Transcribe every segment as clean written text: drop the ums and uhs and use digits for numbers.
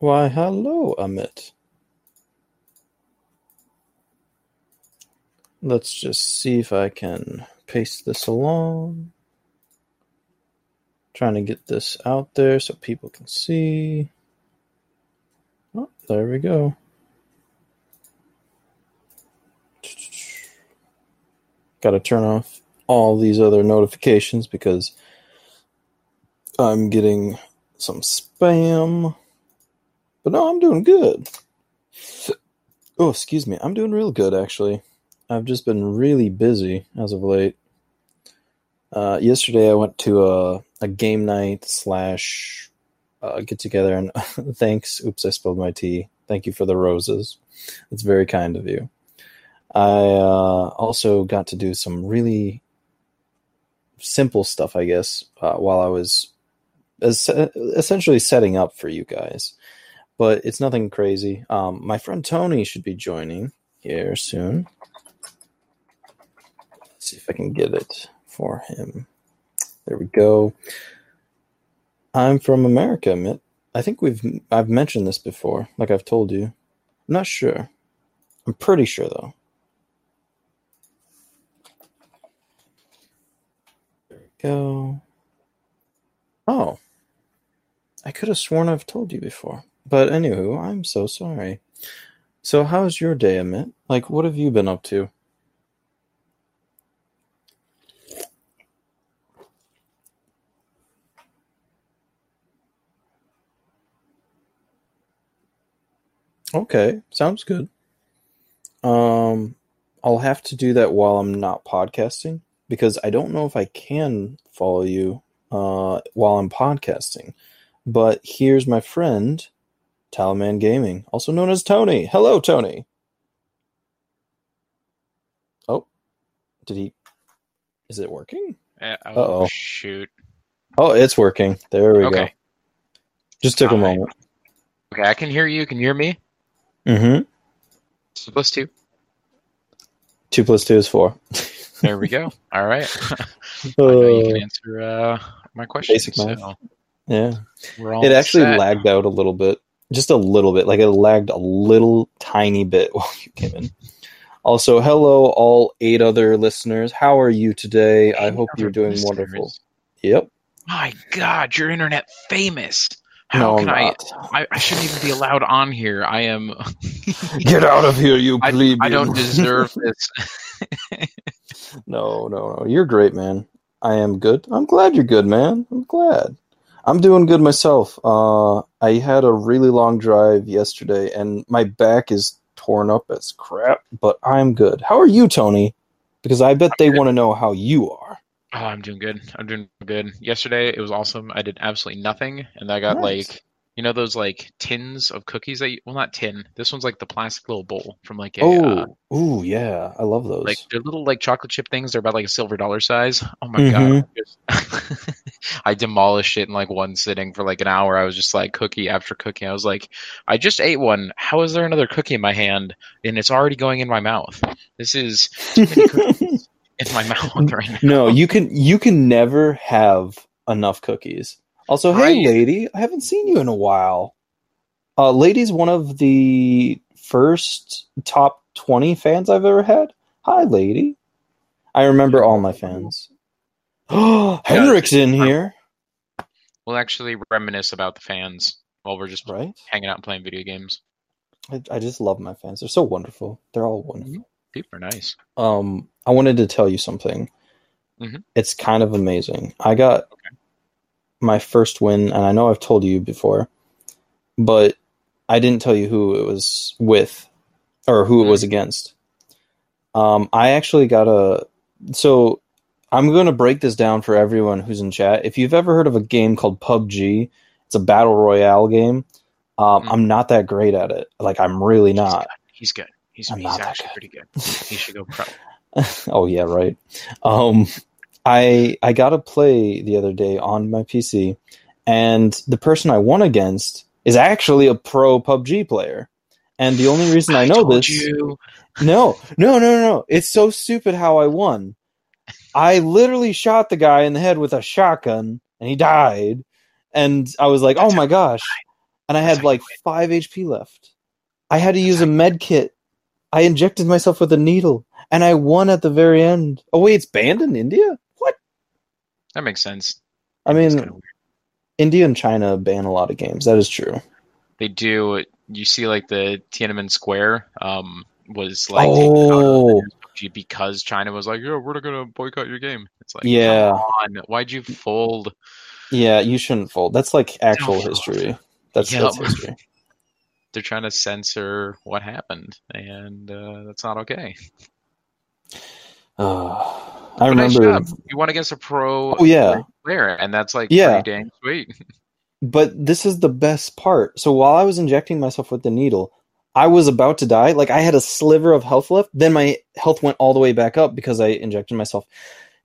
Why, hello, Amit. Let's just see if I can paste this along. Trying to get this out there so people can see. Oh, there we go. Got to turn off all these other notifications because I'm getting some spam. But no, I'm doing good. Oh, excuse me. I'm doing real good, actually. I've just been really busy as of late. Yesterday I went to a game night slash get together and thanks. Oops, I spilled my tea. Thank you for the roses. It's very kind of you. I also got to do some really simple stuff, I guess, while I was essentially setting up for you guys. But it's nothing crazy. My friend Tony should be joining here soon. Let's see if I can get it for him. There we go. I'm from America, Amit. I think I've mentioned this before, like I've told you. I'm not sure. I'm pretty sure, though. There we go. Oh. I could have sworn I've told you before. But anywho, I'm so sorry. So how's your day, Amit? Like, what have you been up to? Okay, sounds good. I'll have to do that while I'm not podcasting because I don't know if I can follow you while I'm podcasting. But here's my friend, Talaman Gaming, also known as Tony. Hello, Tony. Oh, did he? Is it working? Oh, shoot. Oh, it's working. There we go. Just took a moment. Okay, I can hear you. Can you hear me? Mm-hmm. 2 + 2. 2 + 2 is 4. There we go. All right. I know you can answer my question. Basic math. So. Yeah. It actually lagged out a little bit. Just a little bit. Like, it lagged a little tiny bit while you came in. Also, hello, all 8 other listeners. How are you today? I hope you're doing wonderful. Yep. My God, you're internet famous. How can I shouldn't even be allowed on here. I am. Get out of here, you plebeian. I don't deserve this. No. You're great, man. I am good. I'm glad you're good, man. I'm glad. I'm doing good myself. I had a really long drive yesterday, and my back is torn up as crap, but I'm good. How are you, Tony? Because I bet they want to know how you are. Oh, I'm doing good. I'm doing good. Yesterday, it was awesome. I did absolutely nothing, and I got, like, you know those, like, tins of cookies? Well, not tin. This one's, like, the plastic little bowl from, like, a... Oh, yeah. I love those. Like, they're little, like, chocolate chip things. They're about, like, a silver dollar size. Oh, my God. I demolished it in, like, one sitting for, like, an hour. I was just, like, cookie after cookie. I was like, I just ate one. How is there another cookie in my hand? And it's already going in my mouth. This is too many cookies. In my mouth right now. No, you can never have enough cookies. Also, hey, lady, I haven't seen you in a while. Lady's one of the first top 20 fans I've ever had. Hi, lady. I remember all my fans. Oh, Henrik's in here. We'll actually reminisce about the fans while we're just hanging out and playing video games. I just love my fans. They're so wonderful. They're all wonderful. Super nice. I wanted to tell you something. Mm-hmm. It's kind of amazing. I got my first win, and I know I've told you before, but I didn't tell you who it was with or who it was against. I actually got so I'm going to break this down for everyone who's in chat. If you've ever heard of a game called PUBG, it's a battle royale game. I'm not that great at it. Like, I'm really not. He's good. He's actually pretty good. He should go pro. Oh, yeah, right. I got to play the other day on my PC, and the person I won against is actually a pro PUBG player. And the only reason I know this... You. No. It's so stupid how I won. I literally shot the guy in the head with a shotgun, and he died. And I was like, oh, my gosh. and I had like 5 HP left. I had to use a med kit. I injected myself with a needle, and I won at the very end. Oh, wait, it's banned in India? What? That makes sense. I mean, India and China ban a lot of games. That is true. They do. You see, like, the Tiananmen Square was, like, because China was like, yeah, we're going to boycott your game. It's like, yeah, come on, why'd you fold? Yeah, you shouldn't fold. That's, like, actual history. That's history. They're trying to censor what happened, and that's not okay. I remember you won against a pro player, and that's like pretty dang sweet. But this is the best part. So while I was injecting myself with the needle, I was about to die. Like, I had a sliver of health left. Then my health went all the way back up because I injected myself.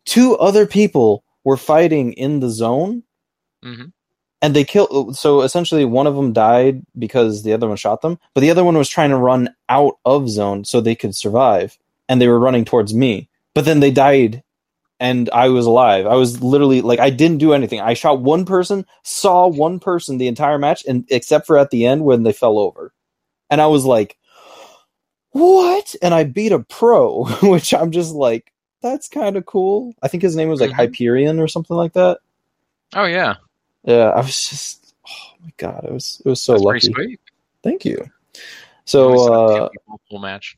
2 other people were fighting in the zone. Mm-hmm. And they killed, so essentially one of them died because the other one shot them, but the other one was trying to run out of zone so they could survive, and they were running towards me. But then they died, and I was alive. I was literally, like, I didn't do anything. I shot one person, saw one person the entire match, and except for at the end when they fell over. And I was like, what? And I beat a pro, which I'm just like, that's kind of cool. I think his name was, like, Hyperion or something like that. Oh, yeah. Yeah, I was just, oh my god, it was so lucky. Sweet. Thank you. So, full match.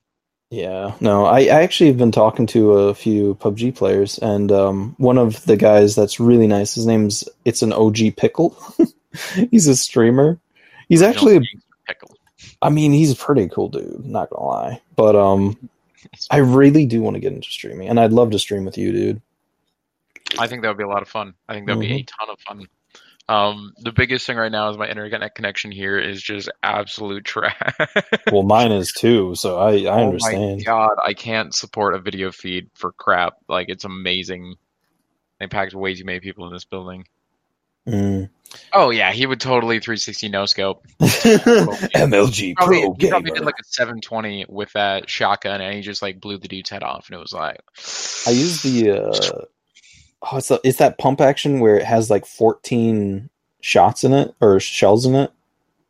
Yeah, no, I actually have been talking to a few PUBG players, and one of the guys that's really nice. His name's an OG Pickle. He's a streamer. He's actually a pickle. I mean, he's a pretty cool dude. Not gonna lie, but I really do want to get into streaming, and I'd love to stream with you, dude. I think that would be a lot of fun. I think that would be a ton of fun. The biggest thing right now is my internet connection here is just absolute trash. Well, mine is too, so I understand. My God, I can't support a video feed for crap. Like, it's amazing. They packed way too many people in this building. Mm. Oh, yeah, he would totally 360 no-scope. MLG Pro Gamer. He probably did, like, a 720 with that shotgun, and he just, like, blew the dude's head off, and it was like... I used the... Oh, it's that pump action where it has like 14 shots in it or shells in it.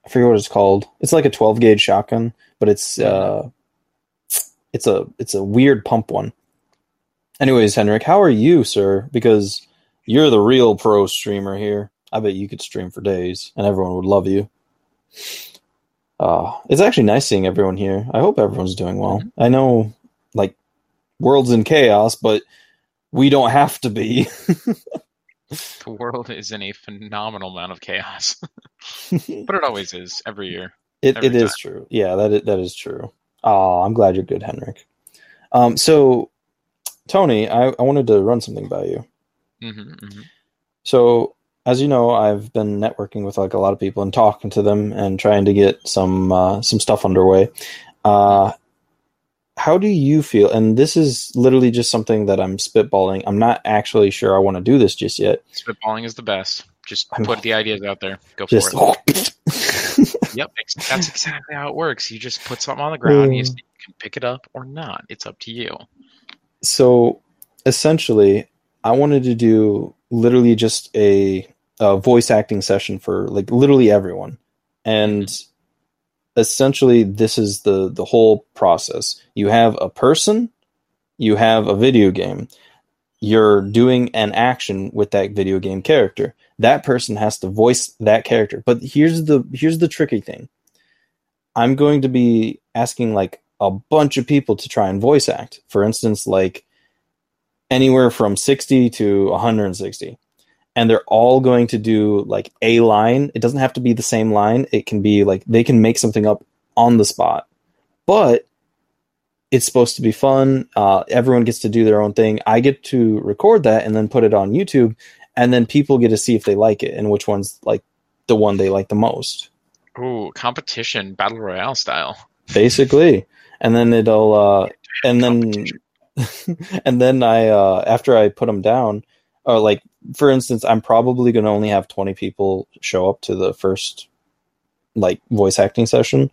I forget what it's called. It's like a 12 gauge shotgun, but it's a weird pump one. Anyways, Henrik, how are you, sir? Because you're the real pro streamer here. I bet you could stream for days, and everyone would love you. It's actually nice seeing everyone here. I hope everyone's doing well. Mm-hmm. I know, like, world's in chaos, but we don't have to be. The world is in a phenomenal amount of chaos. But it always is, every year. It is true. Yeah, that is true. Oh, I'm glad you're good, Henrik. So, Tony, I wanted to run something by you. Mm-hmm. So, as you know, I've been networking with, like, a lot of people and talking to them and trying to get some stuff underway. How do you feel? And this is literally just something that I'm spitballing. I'm not actually sure I want to do this just yet. Spitballing is the best. Just put the ideas out there. Go for it. Yep, that's exactly how it works. You just put something on the ground. And you can pick it up or not. It's up to you. So, essentially, I wanted to do literally just a voice acting session for, like, literally everyone. And... Mm-hmm. Essentially, this is the whole process. You have a person, you have a video game, you're doing an action with that video game character. That person has to voice that character. But here's the tricky thing. I'm going to be asking, like, a bunch of people to try and voice act. For instance, like, anywhere from 60 to 160. And they're all going to do, like, a line. It doesn't have to be the same line. It can be, like, they can make something up on the spot. But it's supposed to be fun. Everyone gets to do their own thing. I get to record that and then put it on YouTube. And then people get to see if they like it and which one's, like, the one they like the most. Ooh, competition, battle royale style. Basically. And then it'll... and then I after I put them down... Or, like, for instance, I'm probably going to only have 20 people show up to the first, like, voice acting session.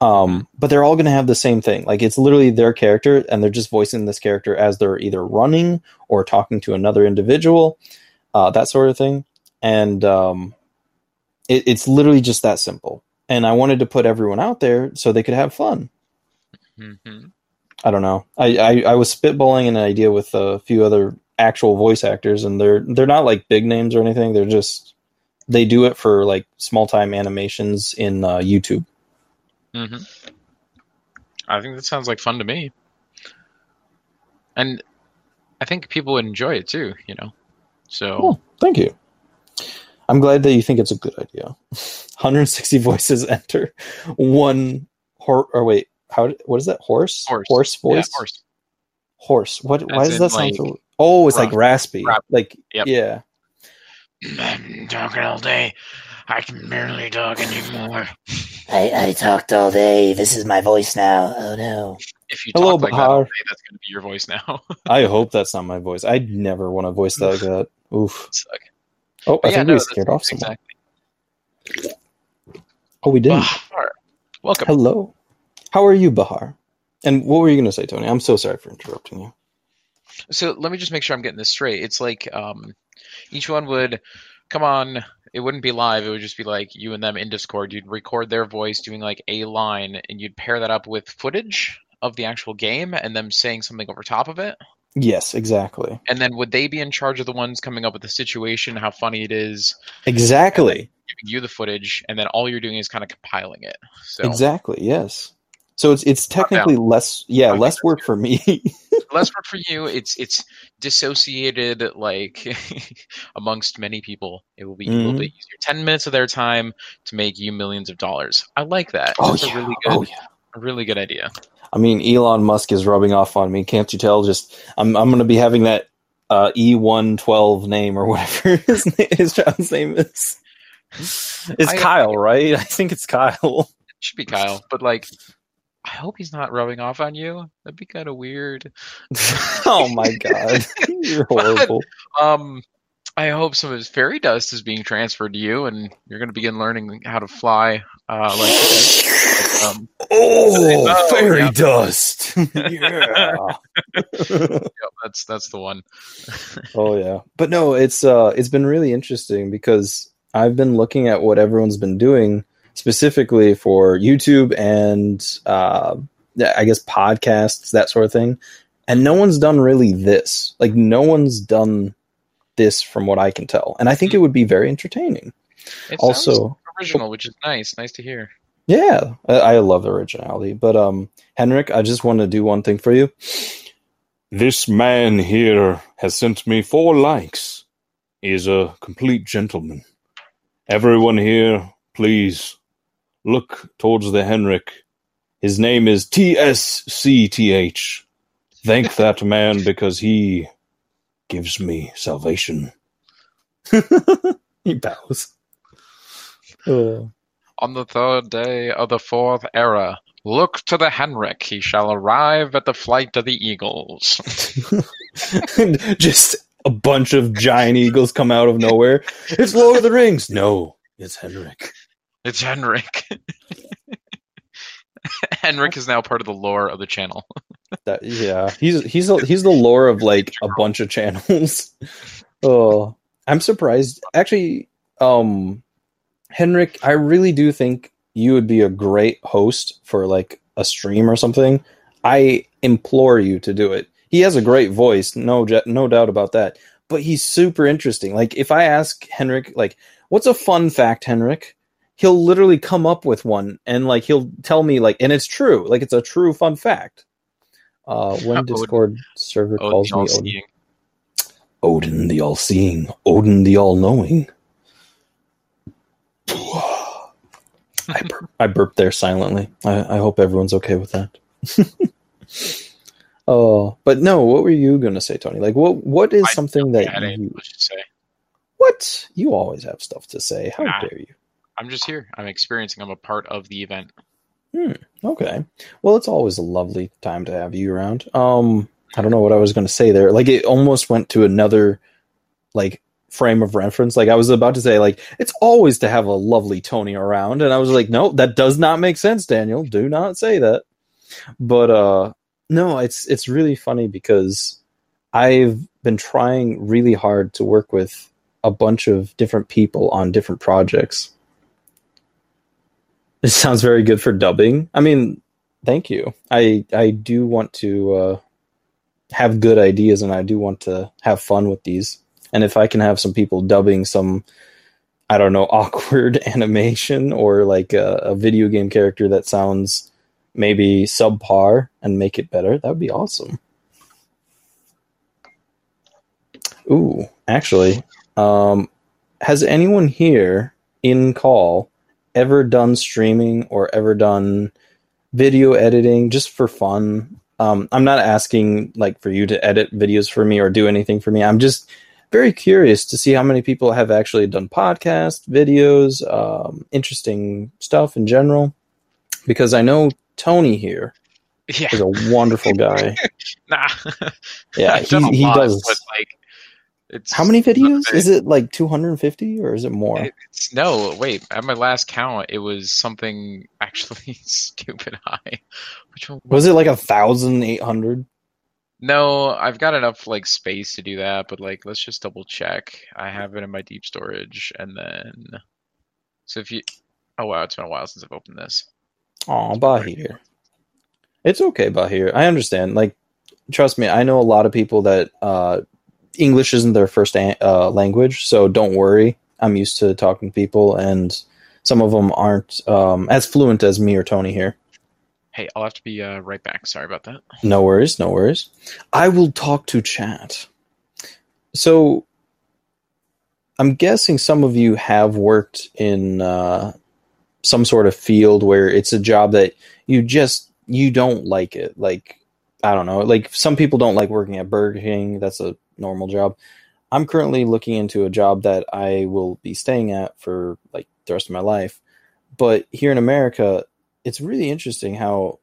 But they're all going to have the same thing. Like, it's literally their character, and they're just voicing this character as they're either running or talking to another individual, that sort of thing. And It's literally just that simple. And I wanted to put everyone out there so they could have fun. Mm-hmm. I don't know. I was spitballing an idea with a few other actual voice actors, and they're not like big names or anything. They're just, they do it for like small time animations in YouTube. Mm-hmm. I think that sounds like fun to me. And I think people would enjoy it too, you know? So cool. Thank you. I'm glad that you think it's a good idea. 160 voices enter. One horse. Or wait, what is that? Horse? Horse voice? Yeah, horse. What? Why does that sound so... Oh, it's like raspy. Like, yep. Yeah. I'm talking all day. I can barely talk anymore. I talked all day. This is my voice now. Oh, no. If you talk like that all day, that's going to be your voice now. I hope that's not my voice. I'd never want to voice that like that. Oof. Suck. Oh, I think we scared off someone. Exactly. Oh, we did. Bahar. Welcome. Hello. How are you, Bahar? And what were you going to say, Tony? I'm so sorry for interrupting you. So let me just make sure I'm getting this straight. It's like each one would come on. It wouldn't be live. It would just be like you and them in Discord. You'd record their voice doing like a line, and you'd pair that up with footage of the actual game and them saying something over top of it. Yes, exactly. And then would they be in charge of the ones coming up with the situation, how funny it is? Exactly. Giving you the footage, and then all you're doing is kind of compiling it. So. Exactly, yes. So it's technically less work for me. Less work for you. It's dissociated, like, amongst many people. It will be a little bit easier. 10 minutes of their time to make you millions of dollars. I like that. Oh, that's a really good idea. I mean, Elon Musk is rubbing off on me. Can't you tell? Just I'm going to be having that E112 name or whatever his child's name is. It's Kyle, right? I think it's Kyle. It should be Kyle, but like, I hope he's not rubbing off on you. That'd be kind of weird. Oh my god, you're horrible. But, I hope some of his fairy dust is being transferred to you, and you're going to begin learning how to fly. Fairy dust! Yeah, yep, that's the one. Oh yeah, but no, it's been really interesting because I've been looking at what everyone's been doing specifically for YouTube and I guess podcasts, that sort of thing, and no one's done really this. Like no one's done this from what I can tell, and I think it would be very entertaining. It also original, which is nice to hear. Yeah, I love the originality. But Henrik, I just want to do one thing for you. This man here has sent me 4 likes. He is a complete gentleman. Everyone here, please look towards the Henrik. His name is TSCTH. Thank that man because he gives me salvation. He bows. On the 3rd day of the 4th era, look to the Henrik. He shall arrive at the flight of the eagles. Just a bunch of giant eagles come out of nowhere. It's Lord of the Rings. No, it's Henrik. It's Henrik. Henrik is now part of the lore of the channel. He's the lore of like a bunch of channels. Oh, I'm surprised. Actually, Henrik, I really do think you would be a great host for like a stream or something. I implore you to do it. He has a great voice, no doubt about that. But he's super interesting. Like if I ask Henrik, like, what's a fun fact, Henrik? He'll literally come up with one, and like he'll tell me like, and it's true. Like it's a true fun fact. When Discord server calls me Odin. Odin the all-seeing, Odin the all-knowing. I burped there silently. I hope everyone's okay with that. Oh, but no, what were you going to say, Tony? Like, what is something that you should say? What? You always have stuff to say. How dare you? I'm just here. I'm experiencing. I'm a part of the event. Okay. Well, it's always a lovely time to have you around. I don't know what I was going to say there. Like, it almost went to another, like, frame of reference. Like I was about to say, like, it's always to have a lovely Tony around, and I was like, no, that does not make sense, Daniel. Do not say that. But no, it's really funny because I've been trying really hard to work with a bunch of different people on different projects, It sounds very good for dubbing. I mean, thank you. I do want to have good ideas, and I do want to have fun with these. And if I can have some people dubbing some, I don't know, awkward animation or like a video game character that sounds maybe subpar and make it better, that would be awesome. Ooh, actually, has anyone here in call ever done streaming or ever done video editing just for fun? I'm not asking like for you to edit videos for me or do anything for me. I'm just very curious to see how many people have actually done podcasts, videos, interesting stuff in general. Because I know Tony here is a wonderful guy. Nah. Yeah, he does. But, like, it's how many videos? Is it like 250 or is it more? No, wait. At my last count, it was something actually stupid high. Which one was it, like 1,800? No, I've got enough like space to do that, but like let's just double check. I have it in my deep storage, and then so if you, oh wow, it's been a while since I've opened this. Oh, Bahir. It's okay, Bahir. I understand. Like, trust me, I know a lot of people that English isn't their first language, so don't worry. I'm used to talking to people, and some of them aren't as fluent as me or Tony here. Hey, I'll have to be right back. Sorry about that. No worries, no worries. I will talk to chat. So, I'm guessing some of you have worked in some sort of field where it's a job that you don't like it. Like, I don't know. Like, some people don't like working at Burger King. That's a normal job. I'm currently looking into a job that I will be staying at for like the rest of my life. But here in America, it's really interesting how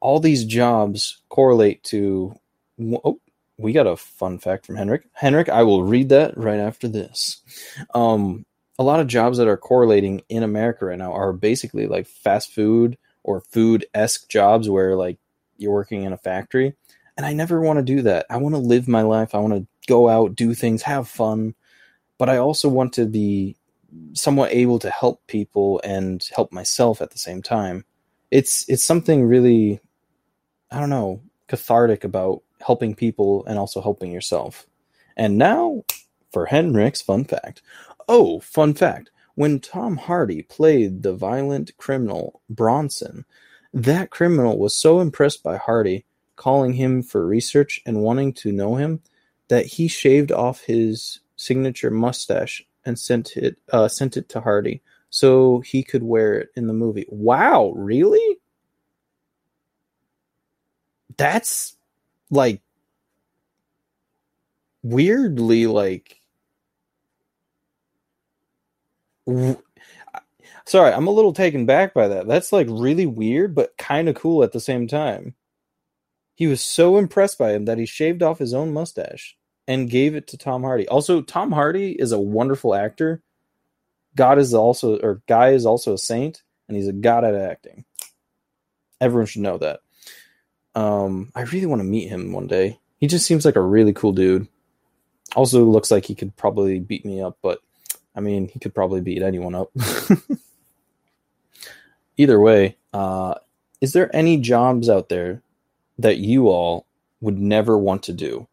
all these jobs correlate to. Oh, we got a fun fact from Henrik. Henrik, I will read that right after this. A lot of jobs that are correlating in America right now are basically like fast food or food-esque jobs where like you're working in a factory. And I never want to do that. I want to live my life. I want to go out, do things, have fun. But I also want to be somewhat able to help people and help myself at the same time. It's something really, I don't know, cathartic about helping people and also helping yourself. And now for Henrik's fun fact. Oh, fun fact. When Tom Hardy played the violent criminal Bronson, that criminal was so impressed by Hardy calling him for research and wanting to know him that he shaved off his signature mustache and sent it to Hardy so he could wear it in the movie. Wow, really? That's like weirdly like. Sorry, I'm a little taken back by that. That's like really weird, but kind of cool at the same time. He was so impressed by him that he shaved off his own mustache and gave it to Tom Hardy. Also, Tom Hardy is a wonderful actor. Guy is also a saint, and he's a god at acting. Everyone should know that. I really want to meet him one day. He just seems like a really cool dude. Also, looks like he could probably beat me up, but I mean, he could probably beat anyone up. Either way, is there any jobs out there that you all would never want to do?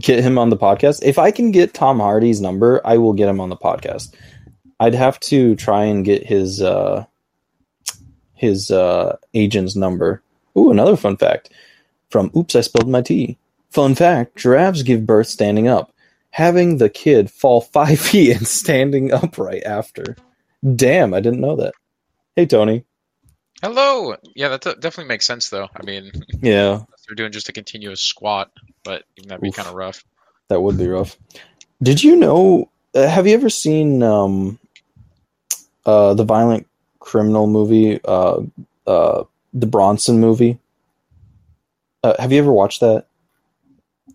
Get him on the podcast. If I can get Tom Hardy's number, I will get him on the podcast. I'd have to try and get his agent's number. Ooh, another fun fact from Oops, I Spilled My Tea. Fun fact, giraffes give birth standing up. Having the kid fall 5 feet and standing upright after. Damn, I didn't know that. Hey, Tony. Hello. Yeah, that definitely makes sense, though. I mean, yeah, they're doing just a continuous squat, but that'd be kind of rough. That would be rough. Did you know, have you ever seen the violent criminal movie, the Bronson movie? Have you ever watched that?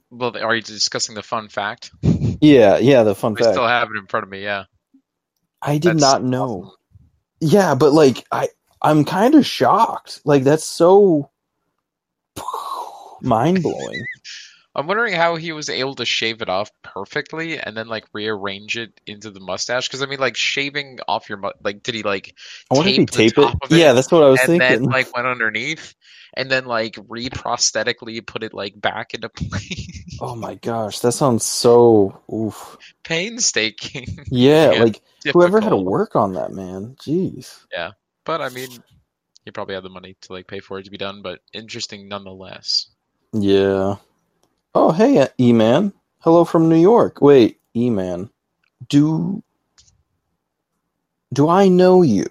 Well, are you discussing the fun fact? Yeah, the fun fact. I still have it in front of me, yeah. That's not know. Awesome. Yeah, but like I'm kind of shocked. Like that's so mind blowing. I'm wondering how he was able to shave it off perfectly and then like rearrange it into the mustache. Because I mean, like shaving off your like, did he like? I wonder if he taped it. Yeah, that's what I was thinking. And then like went underneath, and then like reprosthetically put it like back into place. Oh my gosh, that sounds so oof painstaking. Yeah, yeah, like difficult. Whoever had to work on that, man. Jeez. Yeah, but I mean, he probably had the money to like pay for it to be done. But interesting nonetheless. Yeah. Oh, hey, E-Man. Hello from New York. Wait, E-Man. Do I know you?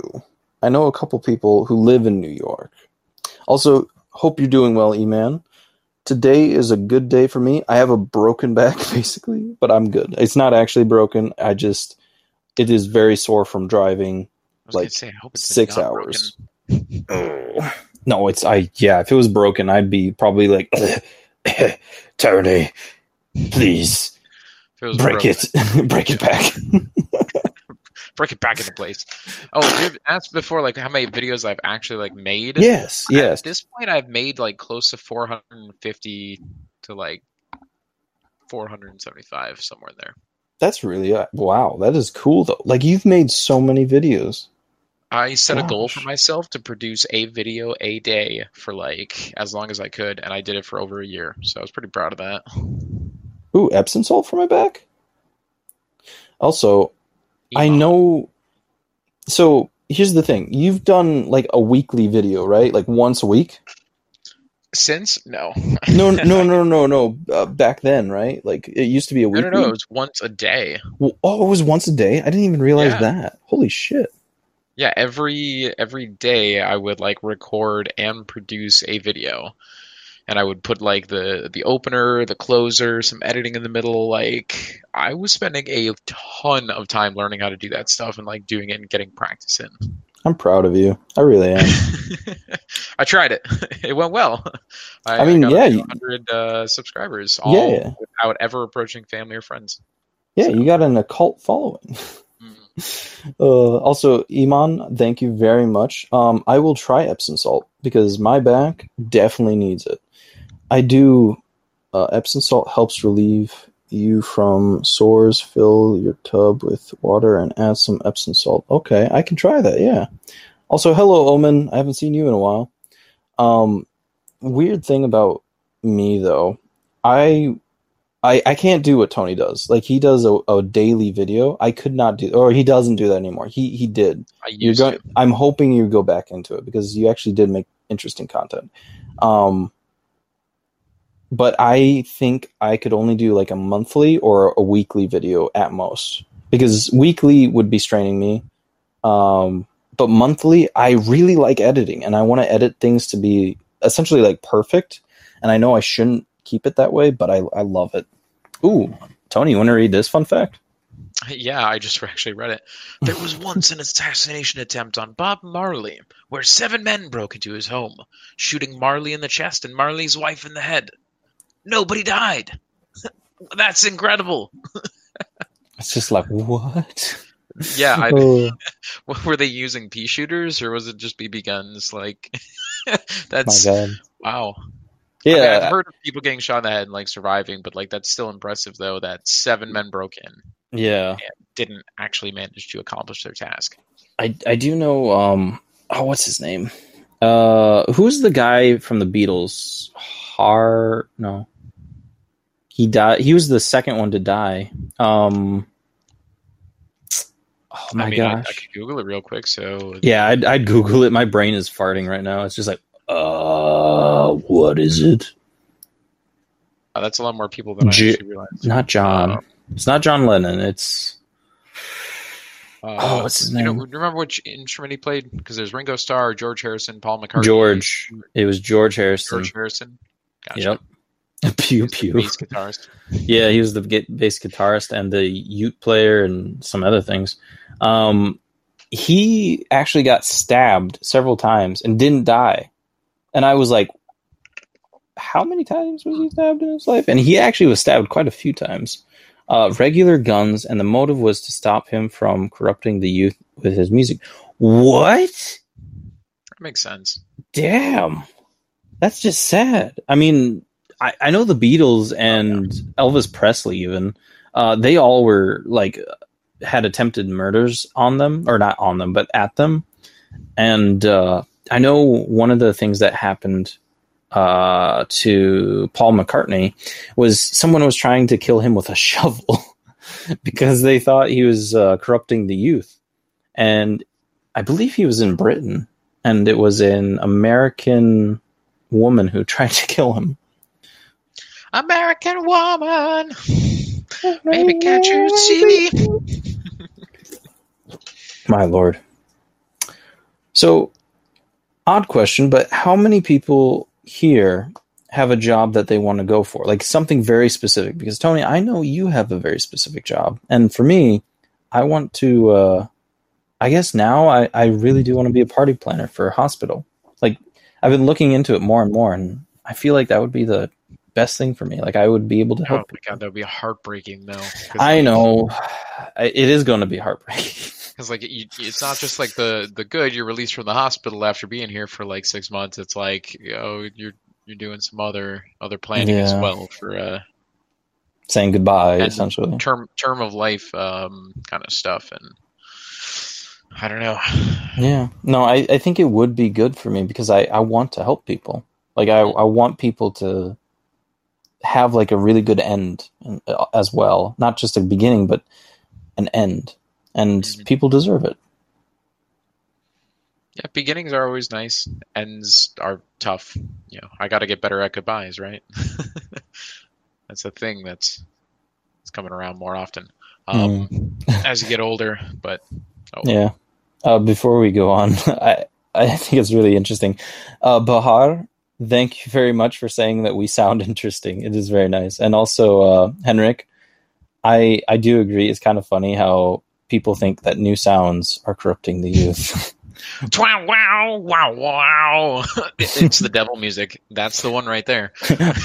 I know a couple people who live in New York. Also, hope you're doing well, E-Man. Today is a good day for me. I have a broken back, basically, but I'm good. It's not actually broken. It is very sore from driving, like, say, 6 hours. Oh. No, if it was broken, I'd be probably like... Tony, please break it back. Break it back into place. Oh, you've asked before, like how many videos I've actually like made. Yes. At this point, I've made like close to 450 to like 475 somewhere in there. That's really wow. That is cool though. Like you've made so many videos. I set a goal for myself to produce a video a day for like as long as I could, and I did it for over a year. So I was pretty proud of that. Ooh, Epsom salt for my back? Also, yeah. I know... So here's the thing. You've done like a weekly video, right? Like once a week? Since? No. No. Back then, right? Like it used to be a weekly? No. It was once a day. Oh, it was once a day? I didn't even realize that. Holy shit. Yeah, every day I would like record and produce a video, and I would put like the opener, the closer, some editing in the middle. Like I was spending a ton of time learning how to do that stuff and like doing it and getting practice in. I'm proud of you. I really am. I tried it. It went well. I got 100 subscribers, without ever approaching family or friends. Yeah, you got an occult following. Also, Iman, thank you very much. I will try Epsom salt because my back definitely needs it. I do. Epsom salt helps relieve you from sores. Fill your tub with water and add some Epsom salt. Okay, I can try that. Yeah. Also, hello, Omen. I haven't seen you in a while. Weird thing about me though, I can't do what Tony does. Like he does a daily video. I could not do, or he doesn't do that anymore. He did. I'm hoping you go back into it because you actually did make interesting content. But I think I could only do like a monthly or a weekly video at most because weekly would be straining me. But monthly, I really like editing and I want to edit things to be essentially like perfect. And I know I shouldn't keep it that way, but I love it. Ooh, Tony, you want to read this fun fact? Yeah, I just actually read it. There was once an assassination attempt on Bob Marley, where 7 men broke into his home, shooting Marley in the chest and Marley's wife in the head. Nobody died. That's incredible. It's just like, what? Yeah, were they using pea shooters, or was it just BB guns? Like, that's... My God. Wow. Yeah, I mean, I've heard of people getting shot in the head and like surviving, but like that's still impressive though that 7 men broke in. Yeah, and didn't actually manage to accomplish their task. I do know. What's his name? Who's the guy from the Beatles? No, he died. He was the second one to die. Oh my gosh! I could Google it real quick. So yeah, I'd Google it. My brain is farting right now. It's just like. What is it? Oh, that's a lot more people than I actually realized. Not John. It's not John Lennon. It's what's his name? Do you remember which instrument he played? Because there's Ringo Starr, George Harrison, Paul McCartney. It was George Harrison. Gotcha. Yep. Pew pew. Bass guitarist. Yeah, he was the bass guitarist and the uke player and some other things. He actually got stabbed several times and didn't die. And I was like, how many times was he stabbed in his life? And he actually was stabbed quite a few times. Regular guns, and the motive was to stop him from corrupting the youth with his music. What? That makes sense. Damn. That's just sad. I mean, I know the Beatles and Elvis Presley even, they all were like had attempted murders on them, or not on them, but at them. And I know one of the things that happened to Paul McCartney was someone was trying to kill him with a shovel because they thought he was corrupting the youth. And I believe he was in Britain, and it was an American woman who tried to kill him. American woman, baby, can't you see? My lord. So, odd question, but how many people here have a job that they want to go for? Like something very specific? Because, Tony, I know you have a very specific job. And for me, I want to, I guess now I really do want to be a party planner for a hospital. Like, I've been looking into it more and more, and I feel like that would be the best thing for me. Like, I would be able to help. Oh my God, that would be heartbreaking, though. I know. It is going to be heartbreaking. Because like it's not just like the good you're released from the hospital after being here for like 6 months. It's like, oh, you're doing some other planning as well for saying goodbye, essentially term of life kind of stuff. And I don't know. Yeah, no, I think it would be good for me because I want to help people. Like I want people to have like a really good end as well, not just a beginning but an end. And people deserve it. Yeah, beginnings are always nice. Ends are tough. You know, I got to get better at goodbyes, right? That's a thing that's coming around more often as you get older. But yeah. Before we go on, I think it's really interesting. Bahar, thank you very much for saying that we sound interesting. It is very nice. And also, Henrik, I do agree. It's kind of funny how people think that new sounds are corrupting the youth. Wow, wow, wow, wow. It's the devil music. That's the one right there.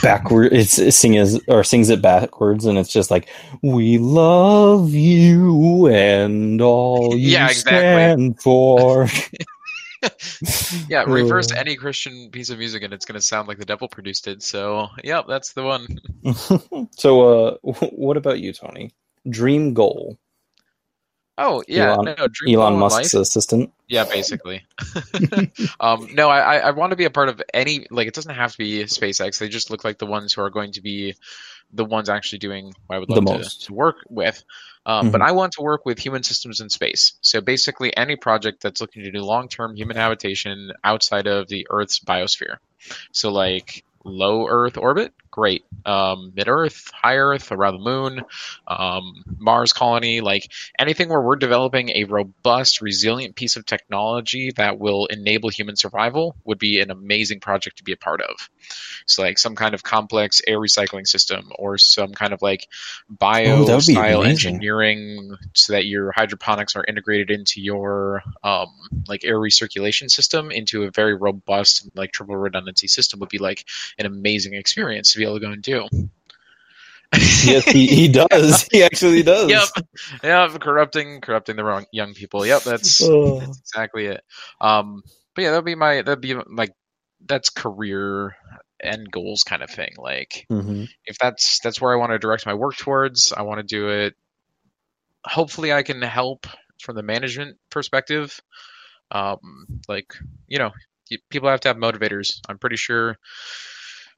Backward. It sings it backwards, and it's just like, we love you and all you stand for. Yeah, reverse any Christian piece of music, and it's going to sound like the devil produced it. So, yeah, that's the one. So, what about you, Tony? Dream goal. Oh yeah, Elon Musk's assistant. Yeah, basically. No, I want to be a part of any. Like, it doesn't have to be SpaceX. They just look like the ones who are going to be the ones actually doing what I would love to work with. But I want to work with human systems in space. So basically, any project that's looking to do long-term human habitation outside of the Earth's biosphere. So like low Earth orbit, great. Mid-Earth, high Earth, around the moon, Mars colony, like anything where we're developing a robust, resilient piece of technology that will enable human survival would be an amazing project to be a part of. So like some kind of complex air recycling system or some kind of like bio-style engineering so that your hydroponics are integrated into your like air recirculation system into a very robust like triple redundancy system would be like an amazing experience to be able to go and do. Yes, he does. He actually does. Yep. Corrupting the wrong young people. Yep, that's exactly it. But yeah, that'd be like that's career end goals kind of thing. Like if that's where I want to direct my work towards, I want to do it. Hopefully, I can help from the management perspective. Like you know, people have to have motivators. I'm pretty sure.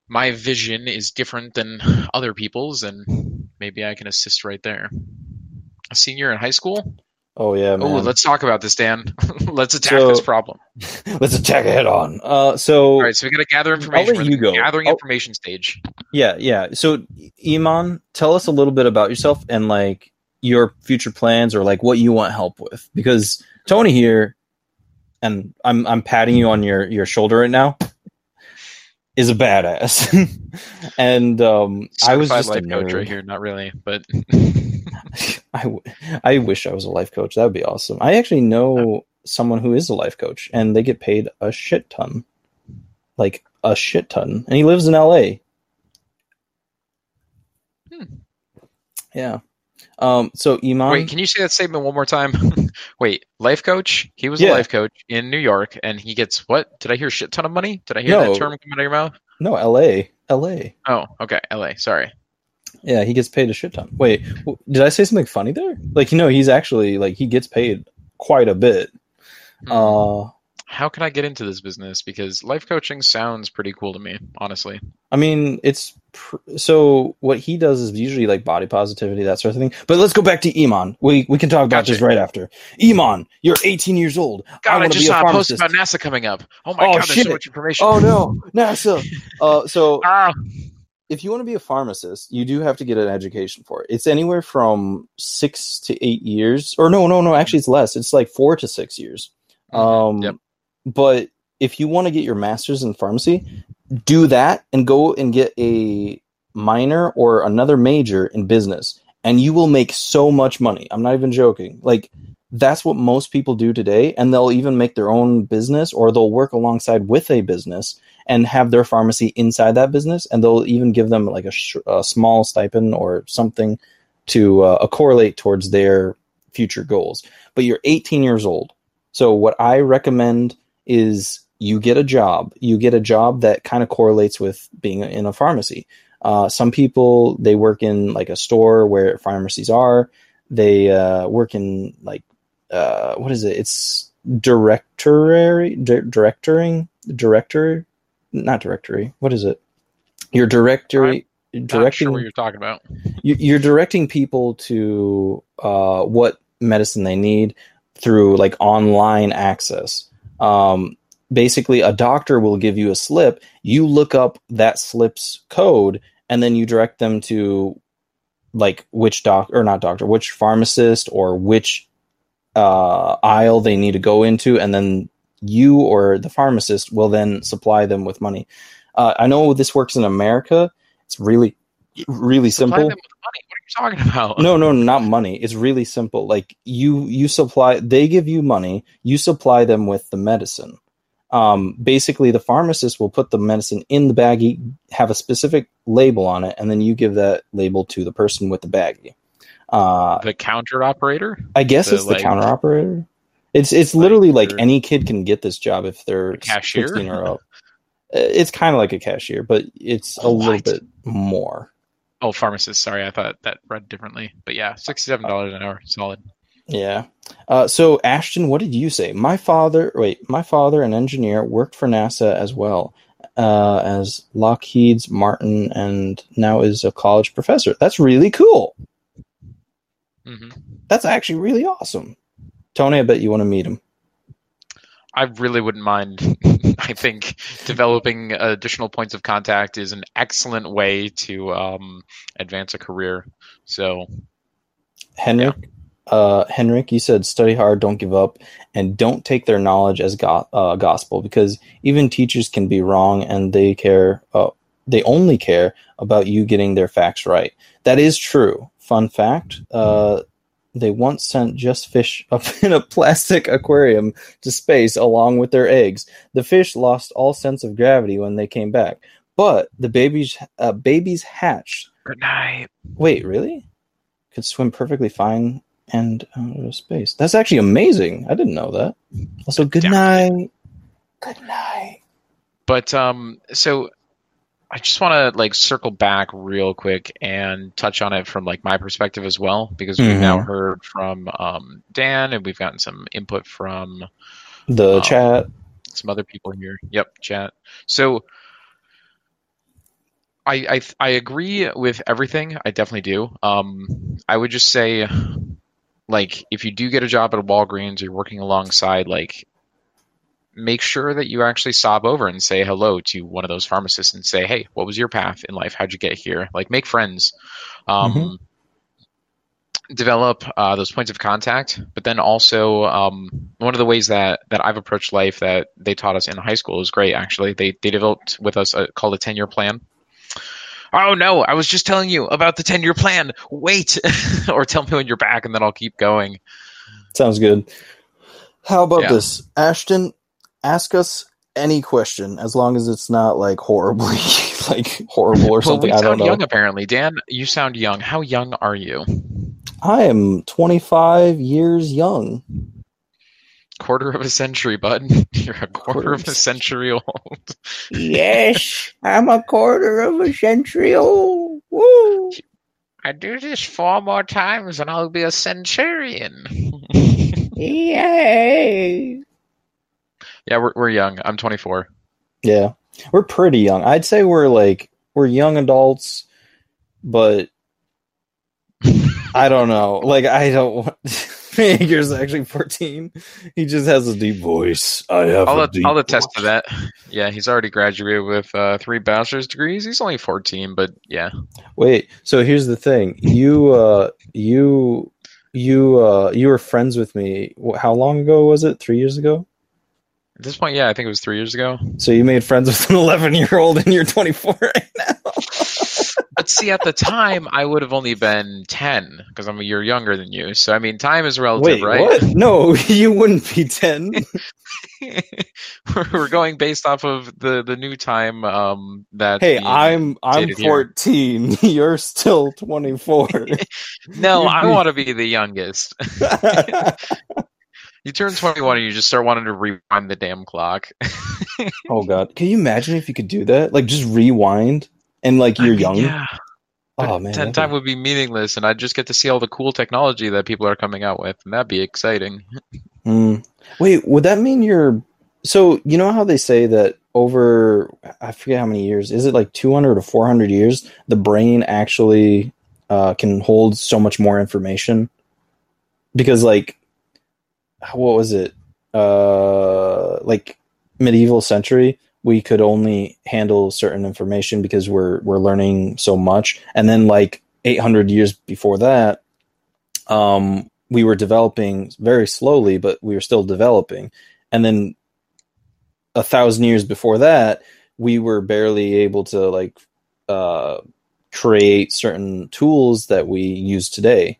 My vision is different than other people's, and maybe I can assist right there. A senior in high school? Oh, yeah, man. Oh, let's talk about this, Dan. Let's attack this problem. Let's attack it head on. All right, so we got to gather information. Where you go? Gathering information stage. Yeah. So, Iman, tell us a little bit about yourself and, like, your future plans or, like, what you want help with. Because Tony here, and I'm patting you on your shoulder right now, is a badass. And I was just a coach right here, not really, but I wish I was a life coach. That would be awesome. I actually know someone who is a life coach, and they get paid a shit ton, like a shit ton, and he lives in LA. Yeah. So Iman, wait, can you say that statement one more time? Wait, life coach. He was a life coach in New York, and he gets what? Did I hear shit ton of money? Did I hear that term come out of your mouth? No, L.A. Oh, okay, L.A. Sorry. Yeah, he gets paid a shit ton. Wait, did I say something funny there? Like, you know, he's actually like he gets paid quite a bit. How can I get into this business? Because life coaching sounds pretty cool to me, honestly. I mean, it's so what he does is usually like body positivity, that sort of thing. But let's go back to Iman. We can talk about this right after. Iman, you're 18 years old. God, I just saw a post about NASA coming up. Oh my God, shit. There's so much information. Oh no, NASA. If you want to be a pharmacist, you do have to get an education for it. It's anywhere from 6 to 8 years, or no. Actually, it's less. It's like 4 to 6 years. But if you want to get your master's in pharmacy, do that and go and get a minor or another major in business, and you will make so much money. I'm not even joking. Like, that's what most people do today, and they'll even make their own business, or they'll work alongside with a business and have their pharmacy inside that business, and they'll even give them like a small stipend or something to correlate towards their future goals. But you're 18 years old. So what I recommend is you get a job. You get a job that kind of correlates with being in a pharmacy. Some people, they work in like a store where pharmacies are. They work in like, what is it? It's directing sure what you're talking about. You're directing people to what medicine they need through like online access. Basically, a doctor will give you a slip. You look up that slip's code, and then you direct them to like which pharmacist or which aisle they need to go into, and then you or the pharmacist will then supply them with money. I know this works in America. It's really, really simple. Supply them with money? What are you talking about? No, not money. It's really simple. Like you supply, they give you money. You supply them with the medicine. Basically, the pharmacist will put the medicine in the baggie, have a specific label on it, and then you give that label to the person with the baggie. The counter operator? I guess it's the counter operator. It's literally like any kid can get this job if they're 16 or up. It's kind of like a cashier, but it's a little bit more. Oh, pharmacist. Sorry, I thought that read differently. But yeah, $67 an hour. Solid. Yeah. So Ashton, what did you say? My father, an engineer, worked for NASA as well as Lockheed Martin, and now is a college professor. That's really cool. Mm-hmm. That's actually really awesome. Tony, I bet you want to meet him. I really wouldn't mind. I think developing additional points of contact is an excellent way to advance a career. So, Henrik, yeah. You said study hard, don't give up, and don't take their knowledge as gospel, because even teachers can be wrong, and they care. They only care about you getting their facts right. That is true. Fun fact. They once sent just fish up in a plastic aquarium to space along with their eggs. The fish lost all sense of gravity when they came back, but the babies hatched. Good night. Wait, really? Could swim perfectly fine and out of space. That's actually amazing. I didn't know that. Also, good night. Good night. But so I just want to like circle back real quick and touch on it from like my perspective as well, because we've now heard from Dan, and we've gotten some input from the chat, some other people here. Yep. Chat. So I agree with everything. I definitely do. I would just say, like, if you do get a job at a Walgreens, you're working alongside, like, make sure that you actually sob over and say hello to one of those pharmacists and say, hey, what was your path in life? How'd you get here? Like, make friends, develop those points of contact. But then also one of the ways that I've approached life that they taught us in high school is great. Actually, they developed with us called a 10-year plan. Oh no, I was just telling you about the 10-year plan. Wait, or tell me when you're back and then I'll keep going. Sounds good. How about this, Ashton? Ask us any question, as long as it's not like horribly, like horrible or something. Well, we sound young, apparently. Dan, you sound young. How young are you? I am 25 years young. Quarter of a century, bud. You're a quarter of a century old. Yes, I'm a quarter of a century old. Woo. I do this 4 more times and I'll be a centurion. Yay. Yeah, we're young. I'm 24. Yeah, we're pretty young. I'd say we're young adults, but I don't know. Hager's actually 14. He just has a deep voice. I'll attest to that. Yeah, he's already graduated with 3 bachelor's degrees. He's only 14, but yeah. Wait, so here's the thing. You were friends with me. How long ago was it? 3 years ago? At this point, yeah, I think it was 3 years ago. So you made friends with an 11-year-old and you're 24 right now. But see, at the time, I would have only been 10 because I'm a year younger than you. So, I mean, time is relative, right? What? No, you wouldn't be 10. We're going based off of the new time that. Hey, I'm 14. Here. You're still 24. No, I want to be the youngest. You turn 21 and you just start wanting to rewind the damn clock. Oh, God. Can you imagine if you could do that? Like, just rewind and, like, you're young? Yeah. Oh, man. 10 time would be meaningless, and I'd just get to see all the cool technology that people are coming out with, and that'd be exciting. Wait, would that mean you're... So, you know how they say that over... I forget how many years. Is it, like, 200 or 400 years? The brain actually can hold so much more information? Because, like... What was it? Like medieval century, we could only handle certain information because we're learning so much. And then like 800 years before that, we were developing very slowly, but we were still developing. And then 1,000 years before that, we were barely able to like create certain tools that we use today,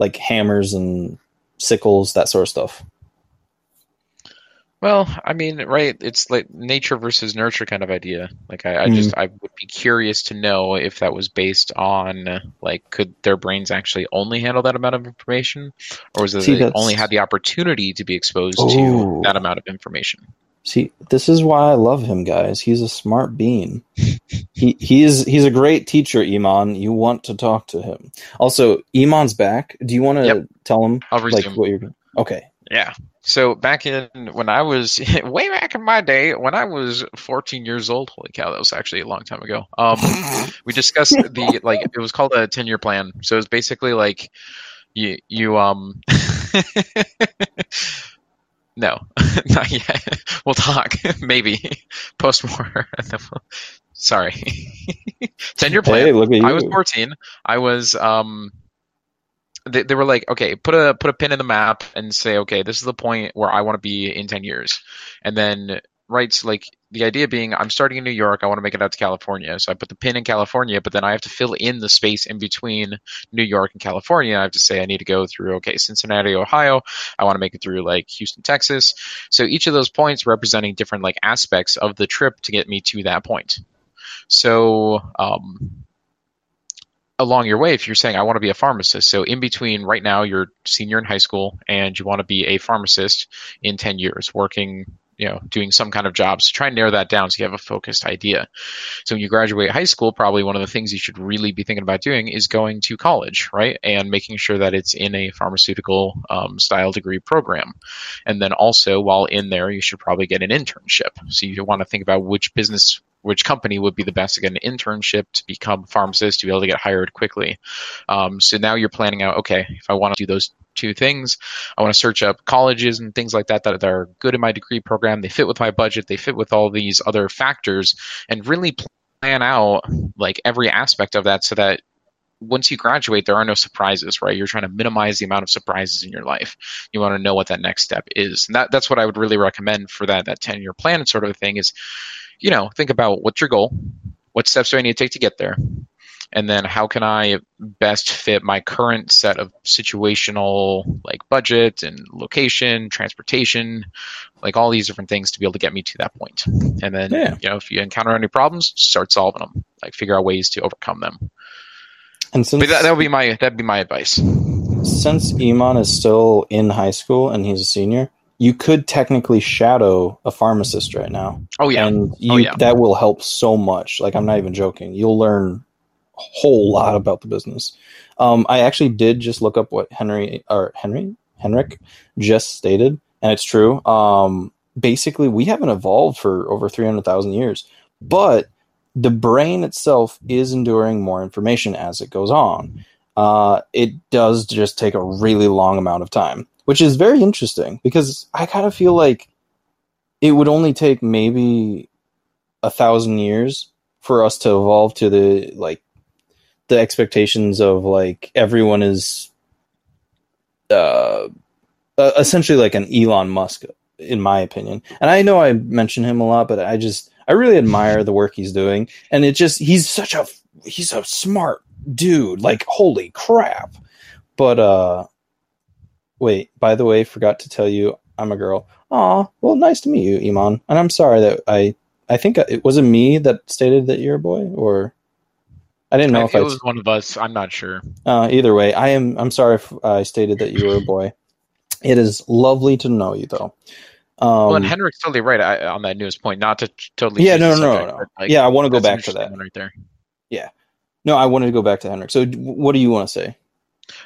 like hammers and sickles, that sort of stuff. Well, I mean, right, it's like nature versus nurture kind of idea. Like I would be curious to know if that was based on like could their brains actually only handle that amount of information, or was it they only had the opportunity to be exposed to that amount of information? See, this is why I love him, guys. He's a smart bean. He's a great teacher, Iman. You want to talk to him. Also, Iman's back. Do you want to tell him what you're doing? Okay. Yeah. So back in when I was way back in my day, when I was 14 years old, holy cow, that was actually a long time ago. We discussed it was called a 10-year plan. So it's basically like you No, not yet. We'll talk. Maybe. Post more. Sorry. 10-year plan. Hey, look at you. I was 14. I was they were like, okay, put a pin in the map and say, okay, this is the point where I want to be in 10 years. And then the idea being I'm starting in New York. I want to make it out to California. So I put the pin in California, but then I have to fill in the space in between New York and California. I have to say I need to go through, okay, Cincinnati, Ohio. I want to make it through like Houston, Texas. So each of those points representing different like aspects of the trip to get me to that point. So along your way, if you're saying I want to be a pharmacist, so in between right now you're senior in high school and you want to be a pharmacist in 10 years working – doing some kind of job. So try and narrow that down so you have a focused idea. So when you graduate high school, probably one of the things you should really be thinking about doing is going to college, right? And making sure that it's in a pharmaceutical style degree program. And then also while in there, you should probably get an internship. So you want to think about which company would be the best to get an internship to become a pharmacist, to be able to get hired quickly. So now you're planning out, okay, if I want to do those two things, I want to search up colleges and things like that are good in my degree program. They fit with my budget. They fit with all these other factors, and really plan out like every aspect of that so that once you graduate, there are no surprises, right? You're trying to minimize the amount of surprises in your life. You want to know what that next step is. And that's what I would really recommend for that 10-year plan sort of thing is, think about what's your goal, what steps do I need to take to get there, and then how can I best fit my current set of situational like budget and location, transportation, like all these different things to be able to get me to that point. And then, if you encounter any problems, start solving them, like figure out ways to overcome them. And that'd be my advice. since Iman is still in high school and he's a senior, you could technically shadow a pharmacist right now. Oh, yeah. And that will help so much. Like, I'm not even joking. You'll learn a whole lot about the business. I actually did just look up what Henrik just stated, and it's true. Basically, we haven't evolved for over 300,000 years, but the brain itself is enduring more information as it goes on. It does just take a really long amount of time, which is very interesting because I kind of feel like it would only take maybe 1,000 years for us to evolve to the expectations of like everyone is essentially like an Elon Musk, in my opinion. And I know I mention him a lot, but I really admire the work he's doing. And it just, he's a smart dude. Like, holy crap. But, wait, by the way, forgot to tell you I'm a girl. Aw, well, nice to meet you, Iman. And I'm sorry that I think it wasn't me that stated that you're a boy, or I didn't know if it was one of us. I'm not sure. Either way, I'm sorry if I stated that you were a boy. It is lovely to know you, though. Well, and Henrik's totally right on that newest point. Not to totally. Yeah, no. Like, yeah, I want to go back to that right there. Yeah, no, I wanted to go back to Henrik. So, what do you want to say?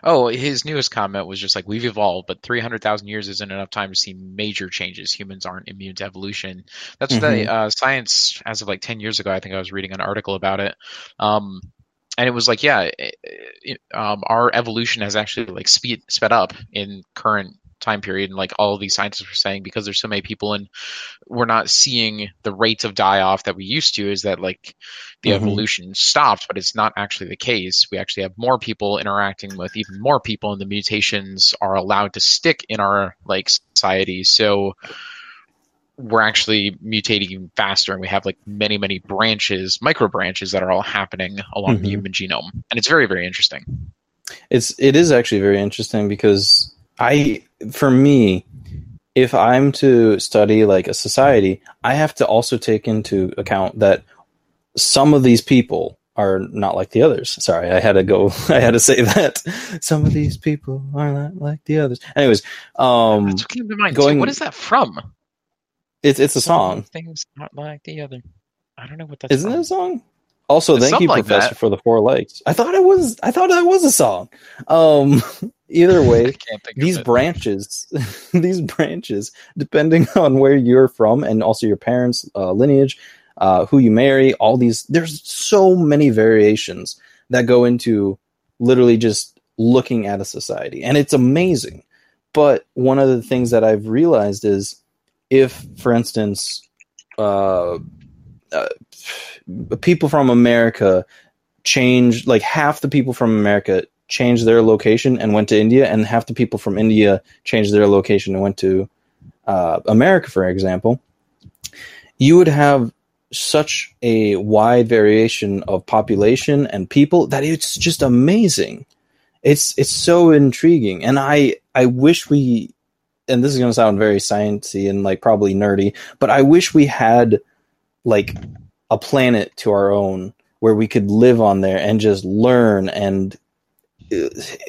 Oh, his newest comment was just like, we've evolved, but 300,000 years isn't enough time to see major changes. Humans aren't immune to evolution. That's the science as of like 10 years ago. I think I was reading an article about it. And it was like, our evolution has actually like sped up in current time period, and like all of these scientists were saying, because there's so many people and we're not seeing the rates of die off that we used to, is that like the evolution stopped, but it's not actually the case. We actually have more people interacting with even more people, and the mutations are allowed to stick in our like society. So we're actually mutating faster, and we have like many, many branches, micro branches that are all happening along the human genome. And it's very, very interesting. It is actually very interesting because for me, if I'm to study like a society, I have to also take into account that some of these people are not like the others. Sorry, I had to say that. Some of these people are not like the others. Anyways, that's what came to mind. What is that from? It's a song. Things not like the other. I don't know what that's. Isn't it a song? Also, thank you, Professor, for the 4 likes. I thought that was a song. Either way, these branches, depending on where you're from and also your parents' lineage, who you marry, all these. There's so many variations that go into literally just looking at a society, and it's amazing. But one of the things that I've realized is, if, for instance, people from America changed, like half the people from America changed their location and went to India, and half the people from India changed their location and went to America, for example, you would have such a wide variation of population and people that it's just amazing. It's so intriguing, and I wish we. And this is going to sound very sciencey and like probably nerdy, but I wish we had like a planet to our own where we could live on there and just learn and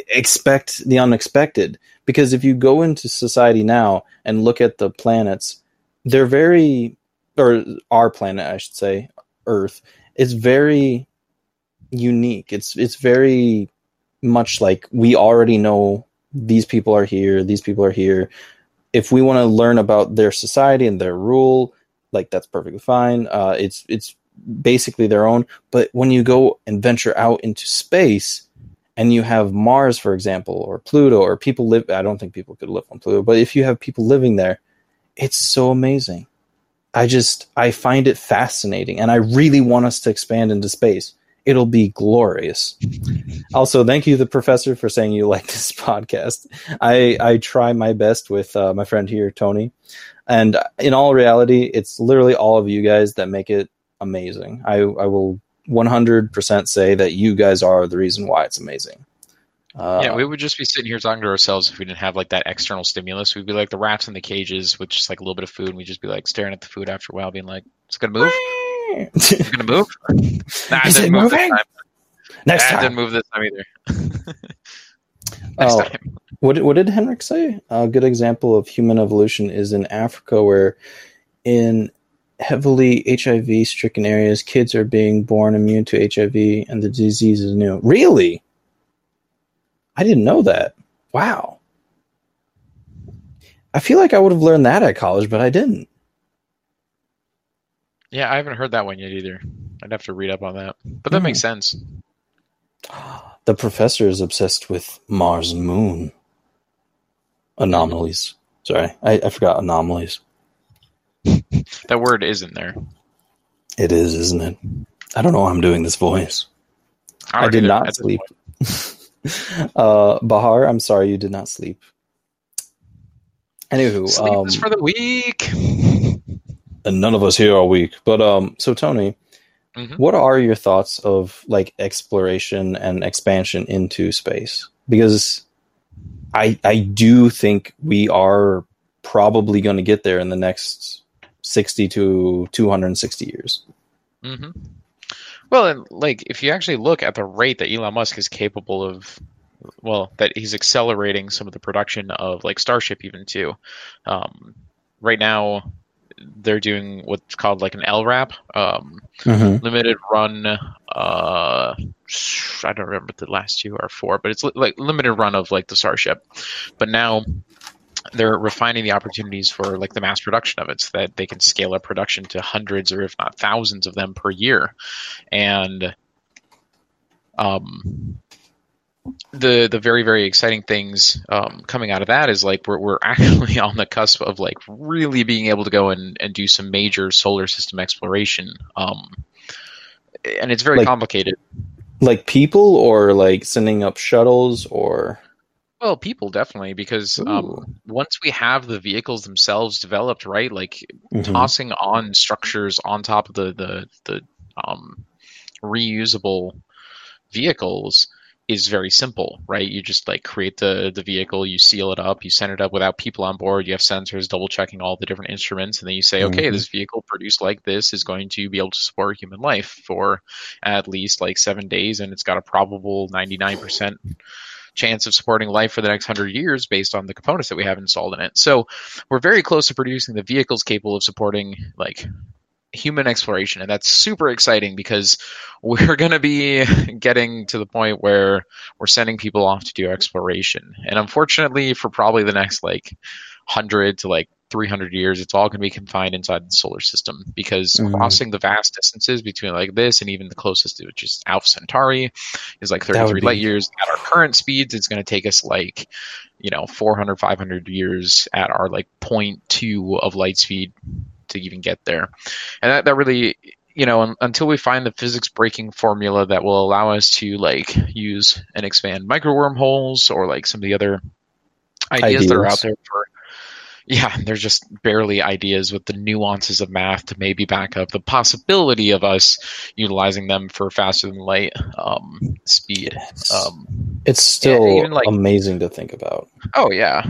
expect the unexpected. Because if you go into society now and look at the planets, our planet, I should say, Earth, is very unique. It's very much like we already know. These people are here. These people are here. If we want to learn about their society and their rule, like that's perfectly fine. It's basically their own. But when you go and venture out into space, and you have Mars, for example, or Pluto, or people live. I don't think people could live on Pluto, but if you have people living there, it's so amazing. I find it fascinating, and I really want us to expand into space. It'll be glorious. Also, thank you, the Professor, for saying you like this podcast. I try my best with my friend here, Tony. And in all reality, it's literally all of you guys that make it amazing. I will 100% say that you guys are the reason why it's amazing. We would just be sitting here talking to ourselves if we didn't have like that external stimulus. We'd be like the rats in the cages with just like a little bit of food, and we'd just be like staring at the food after a while, being like, it's going to move. It's going to move? Nah, it didn't move this time. Next time. It didn't move this time either. next time. What did Henrik say? A good example of human evolution is in Africa, where in heavily HIV-stricken areas, kids are being born immune to HIV, and the disease is new. Really? I didn't know that. Wow. I feel like I would have learned that at college, but I didn't. Yeah, I haven't heard that one yet either. I'd have to read up on that. But that makes sense. The professor is obsessed with Mars and Moon. Anomalies. Sorry, I forgot anomalies. That word isn't there. It is, isn't it? I don't know why I'm doing this voice. I did not sleep. Bahar, I'm sorry you did not sleep. Anywho, sleep is for the weak. And none of us here are weak. But so Tony, what are your thoughts of like exploration and expansion into space? Because I do think we are probably going to get there in the next 60 to 260 years. Mm-hmm. Well, and like if you actually look at the rate that Elon Musk is capable of, well, that he's accelerating some of the production of like Starship even too. Right now, they're doing what's called like an LRAP, limited run. I don't remember if the last two are four, but it's like limited run of like the Starship. But now they're refining the opportunities for like the mass production of it, so that they can scale up production to hundreds or if not thousands of them per year. And the very, very exciting things coming out of that is like we're actually on the cusp of like really being able to go and do some major solar system exploration. And it's very complicated. Like people or like sending up shuttles or... Well, people definitely, because once we have the vehicles themselves developed, right, like tossing on structures on top of the reusable vehicles is very simple, right? You just like create the vehicle, you seal it up, you send it up without people on board, you have sensors double checking all the different instruments, and then you say, okay, this vehicle produced like this is going to be able to support human life for at least like 7 days, and it's got a probable 99% chance of supporting life for the next 100 years based on the components that we have installed in it. So we're very close to producing the vehicles capable of supporting like human exploration, and that's super exciting because we're going to be getting to the point where we're sending people off to do exploration. And unfortunately, for probably the next like 100 to like 300 years, it's all going to be confined inside the solar system, because crossing the vast distances between like this and even the closest, which is Alpha Centauri, is like 33 light years. At our current speeds, it's going to take us like, 400, 500 years at our like 0.2 of light speed to even get there. And that really, until we find the physics breaking formula that will allow us to like use and expand micro wormholes or like some of the other ideas that are out there for... Yeah, they're just barely ideas with the nuances of math to maybe back up the possibility of us utilizing them for faster than light speed. It's still amazing to think about. Oh yeah,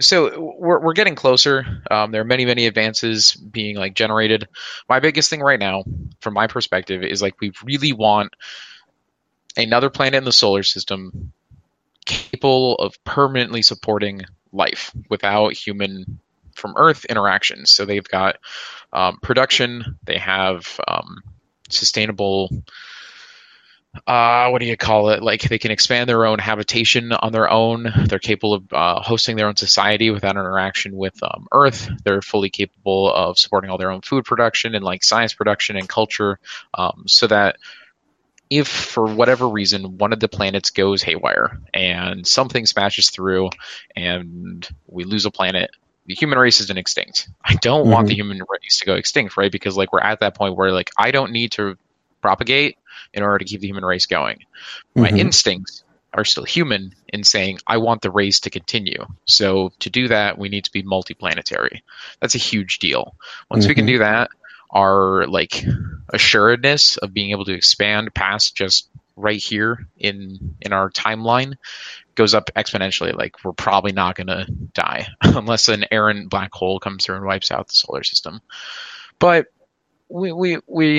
so we're getting closer. There are many advances being like generated. My biggest thing right now, from my perspective, is like we really want another planet in the solar system capable of permanently supporting life without human from Earth interactions. So they've got production, they have sustainable, like they can expand their own habitation on their own. They're capable of hosting their own society without interaction with Earth. They're fully capable of supporting all their own food production and like science production and culture, so that if for whatever reason one of the planets goes haywire and something smashes through and we lose a planet, the human race isn't extinct. I don't want the human race to go extinct, right? Because like we're at that point where like I don't need to propagate in order to keep the human race going. My instincts are still human in saying I want the race to continue. So to do that, we need to be multiplanetary. That's a huge deal. Once we can do that, our like assuredness of being able to expand past just right here in our timeline goes up exponentially. Like we're probably not going to die unless an errant black hole comes through and wipes out the solar system. But we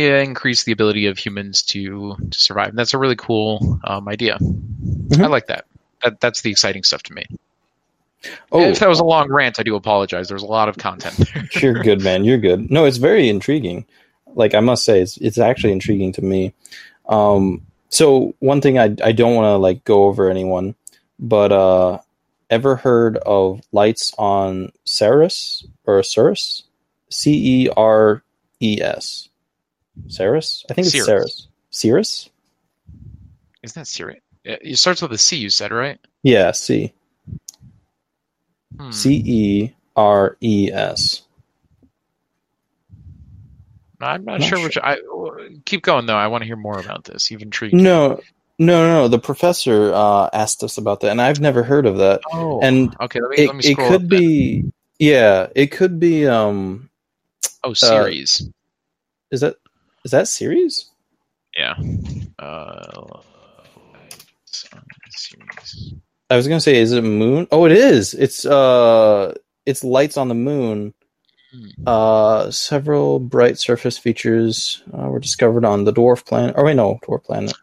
increase the ability of humans to survive, and that's a really cool idea. I like that. that's the exciting stuff to me. Oh, if that was a long rant, I do apologize. There's a lot of content there. You're good, man. You're good. No, it's very intriguing. Like, I must say, it's actually intriguing to me. So one thing I don't want to like go over anyone, but ever heard of lights on Ceres or Ceres? Ceres. Ceres? I think it's Ceres. Ceres? Isn't that Ceres? It starts with a C, you said, right? Yeah, C. Ceres. I'm not sure which. Keep going though. I want to hear more about this. You've intrigued me. No. The professor asked us about that, and I've never heard of that. Oh, and okay. Let me scroll. It could be. Then. Yeah, it could be. Ceres. Is that Ceres? Yeah. Ceres. I was gonna say, is it moon? Oh, it is. It's lights on the moon. Several bright surface features were discovered on the dwarf planet. Oh, wait, no, dwarf planet.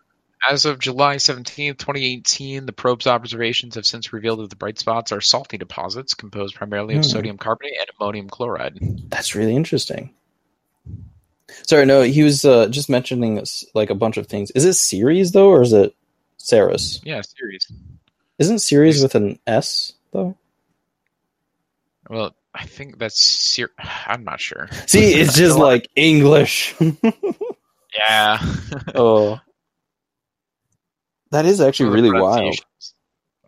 As of July 17th, 2018, the probe's observations have since revealed that the bright spots are salty deposits composed primarily of sodium carbonate and ammonium chloride. That's really interesting. Sorry, no, he was just mentioning like a bunch of things. Is it Ceres though, or is it Ceres? Yeah, Ceres. Isn't Ceres with an S though? Well, I think that's I'm not sure. See, it's just like English. Yeah. Oh. That is actually really wild.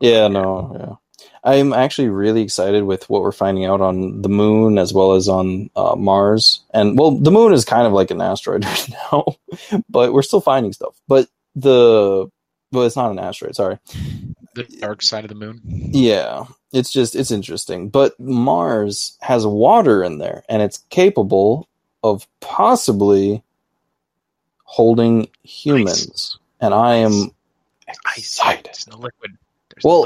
Yeah, no. Yeah. I'm actually really excited with what we're finding out on the moon as well as on Mars. And well, the moon is kind of like an asteroid right now, but we're still finding stuff. But it's not an asteroid, sorry. The dark side of the moon? Yeah. It's interesting. But Mars has water in there, and it's capable of possibly holding humans. Ice. And I am excited. There's no liquid.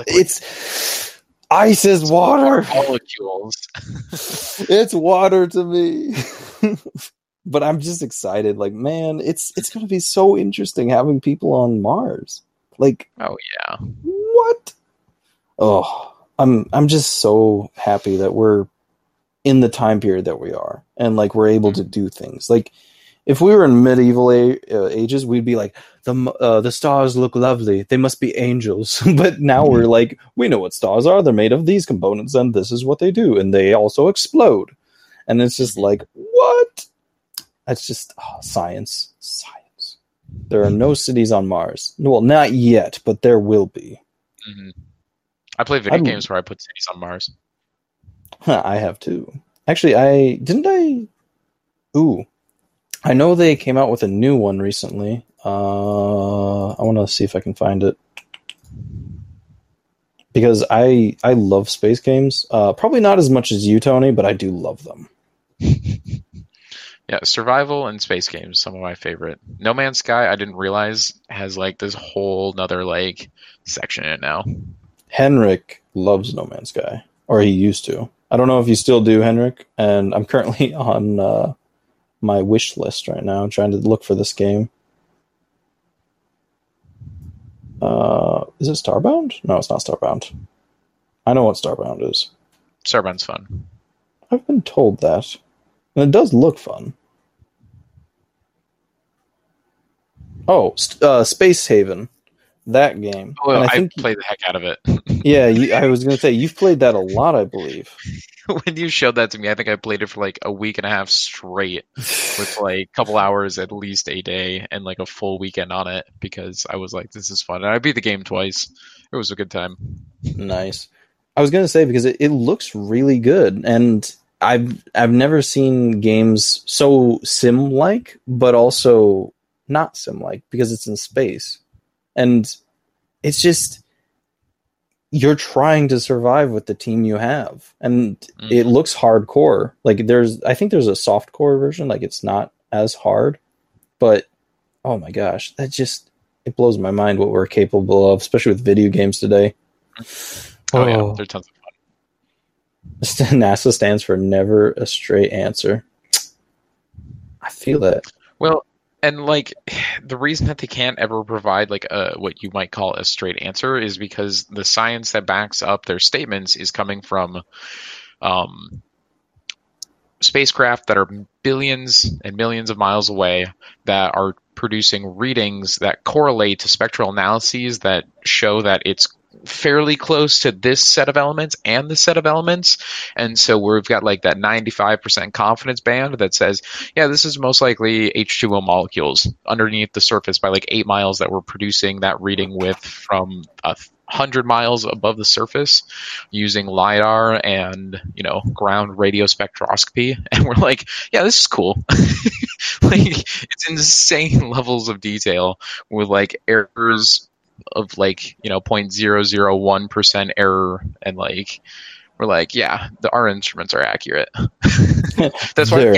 It's ice is water. Molecules. It's water to me. But I'm just excited. Like, man, it's going to be so interesting having people on Mars. Like, oh yeah. What? Oh. I'm just so happy that we're in the time period that we are, and like we're able to do things. Like if we were in medieval ages, we'd be like the stars look lovely; they must be angels. But now we're like, we know what stars are; they're made of these components, and this is what they do, and they also explode. And it's just like what? That's just science. There are no cities on Mars. Well, not yet, but there will be. Mm-hmm. I play video games where I put cities on Mars. Huh, I have too. Actually, I know they came out with a new one recently. I want to see if I can find it. Because I love space games. Probably not as much as you, Tony, but I do love them. Yeah, survival and space games, some of my favorite. No Man's Sky, I didn't realize, has like this whole nother like section in it now. Henrik loves No Man's Sky, or he used to. I don't know if you still do, Henrik, and I'm currently on my wish list right now, trying to look for this game. Is it Starbound? No, it's not Starbound. I know what Starbound is. Starbound's fun. I've been told that. And it does look fun. Oh, Space Haven. That game. Oh, and I played the heck out of it. Yeah, I was going to say, you've played that a lot, I believe. When you showed that to me, I think I played it for like a week and a half straight with like a couple hours at least a day and like a full weekend on it because I was like, this is fun. And I beat the game twice. It was a good time. Nice. I was going to say, because it looks really good. And I've never seen games so sim-like, but also not sim-like because it's in space. And it's just, you're trying to survive with the team you have. And it looks hardcore. Like I think there's a softcore version. Like it's not as hard, but oh my gosh, that just, it blows my mind what we're capable of, especially with video games today. Oh yeah, they're tons of fun. NASA stands for never a straight answer. I feel that. Well, And, like, the reason that they can't ever provide, like, what you might call a straight answer is because the science that backs up their statements is coming from spacecraft that are billions and millions of miles away that are producing readings that correlate to spectral analyses that show that it's fairly close to this set of elements and this set of elements. And so we've got like that 95% confidence band that says, yeah, this is most likely H2O molecules underneath the surface by like 8 miles that we're producing that reading with from 100 miles above the surface using LIDAR and, you know, ground radio spectroscopy. And we're like, yeah, this is cool. Like, it's insane levels of detail with like errors of like, you know, 0.001% error, and like we're like, yeah, our instruments are accurate. That's why we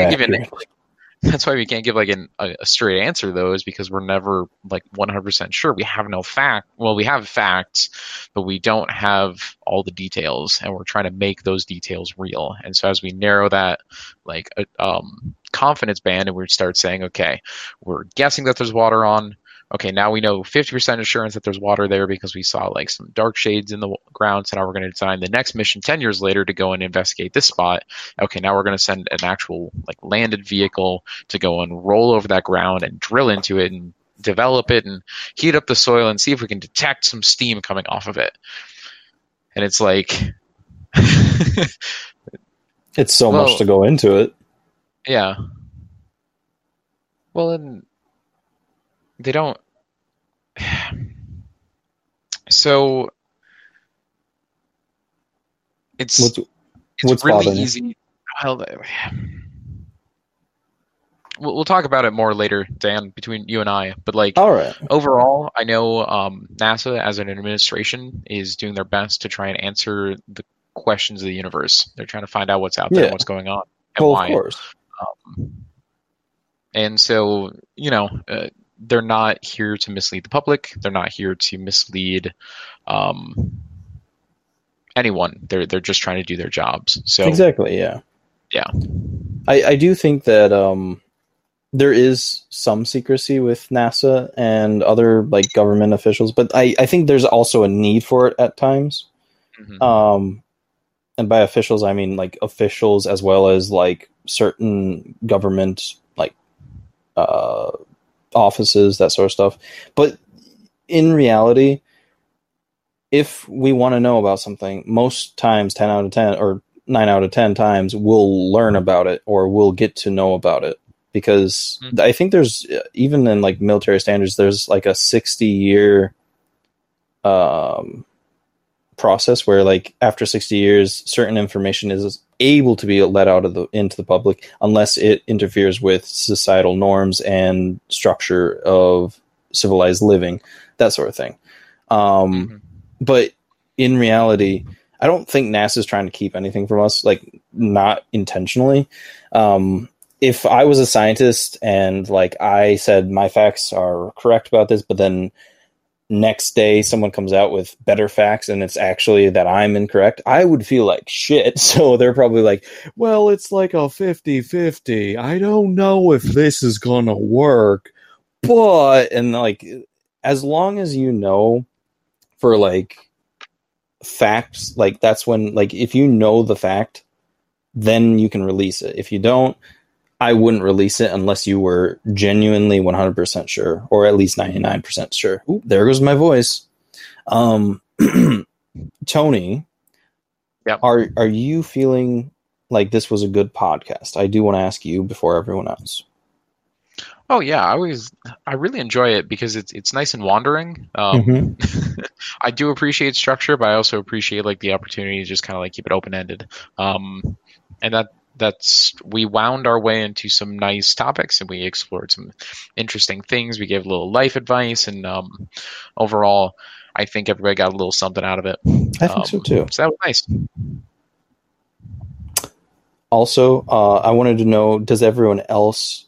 can't give like a straight answer though, is because we're never like 100% sure. We have no fact. Well, we have facts, but we don't have all the details, and we're trying to make those details real. And so as we narrow that like confidence band, and we start saying, okay, we're guessing that there's water on. Okay, now we know 50% assurance that there's water there because we saw like some dark shades in the ground. So now we're going to design the next mission 10 years later to go and investigate this spot. Okay, now we're going to send an actual like landed vehicle to go and roll over that ground and drill into it and develop it and heat up the soil and see if we can detect some steam coming off of it. And it's like... it's so much to go into it. Yeah. Well, and... they don't. So it's really easy. We'll talk about it more later, Dan, between you and I. But like, all right. Overall, I know NASA as an administration is doing their best to try and answer the questions of the universe. They're trying to find out what's out there, and what's going on, and why. Of course. And so, you know. They're not here to mislead the public. They're not here to mislead anyone. They're just trying to do their jobs. So exactly, yeah. Yeah. I do think that there is some secrecy with NASA and other like government officials, but I think there's also a need for it at times. Mm-hmm. And by officials, I mean like officials as well as like certain government like offices, that sort of stuff. But in reality, if we want to know about something, most times 10 out of 10 or 9 out of 10 times we'll learn about it or we'll get to know about it, because I think there's, even in like military standards, there's like a 60-year process where like after 60 years certain information is able to be let out of into the public unless it interferes with societal norms and structure of civilized living, that sort of thing. But in reality, I don't think NASA's trying to keep anything from us, like not intentionally. If I was a scientist and like I said my facts are correct about this, but then next day someone comes out with better facts and it's actually that I'm incorrect, I would feel like shit. So they're probably like, well, it's like a 50-50. I don't know if this is gonna work. But, and like, as long as you know for like facts, like that's when, like, if you know the fact, then you can release it. If you don't, I wouldn't release it unless you were genuinely 100% sure, or at least 99% sure. Ooh, there goes my voice. Tony, yep. Are you feeling like this was a good podcast? I do want to ask you before everyone else. Oh yeah, I really enjoy it because it's nice and wandering. I do appreciate structure, but I also appreciate like the opportunity to just kind of like keep it open ended. And that's we wound our way into some nice topics, and we explored some interesting things. We gave a little life advice, and overall, I think everybody got a little something out of it. I think so too. So that was nice. Also, I wanted to know: does everyone else?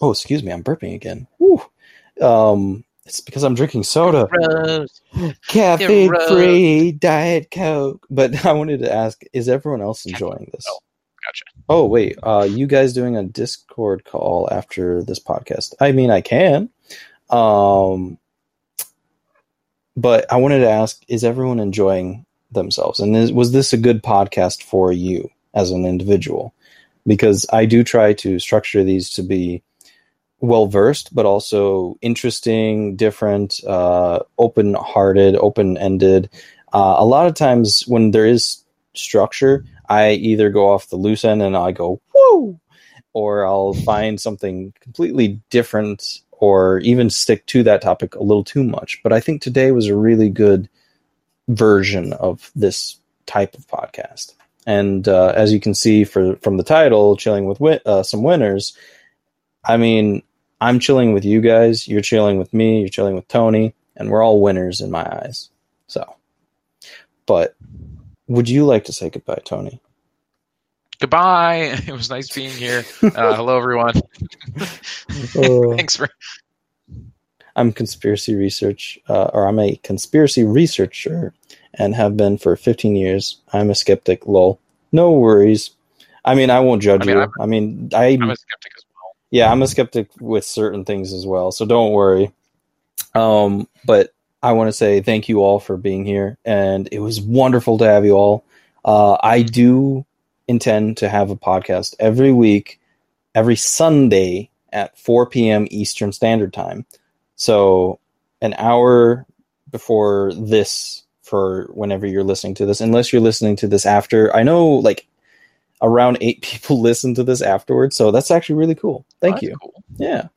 Oh, excuse me, I'm burping again. Woo. It's because I'm drinking soda. Caffeine-free Diet Coke. But I wanted to ask: is everyone else enjoying this? Gotcha. Oh, wait. You guys doing a Discord call after this podcast? I mean, I can. But I wanted to ask, is everyone enjoying themselves? And was this a good podcast for you as an individual? Because I do try to structure these to be well-versed, but also interesting, different, open-hearted, open-ended. A lot of times when there is structure, I either go off the loose end and I go, whoa, or I'll find something completely different or even stick to that topic a little too much. But I think today was a really good version of this type of podcast. And as you can see from the title, Chilling with Some Winners, I mean, I'm chilling with you guys, you're chilling with me, you're chilling with Tony, and we're all winners in my eyes. So, but would you like to say goodbye, Tony? Goodbye. It was nice being here. Hello, everyone. Thanks for... I'm a conspiracy researcher and have been for 15 years. I'm a skeptic, lol. No worries. I mean, I won't judge you. I'm a skeptic as well. Yeah, I'm a skeptic with certain things as well, so don't worry. But I want to say thank you all for being here, and it was wonderful to have you all. I do intend to have a podcast every week, every Sunday at 4 p.m. Eastern Standard Time. So an hour before this for whenever you're listening to this, unless you're listening to this after. I know like around 8 people listen to this afterwards, so that's actually really cool. Thank you. Cool. Yeah.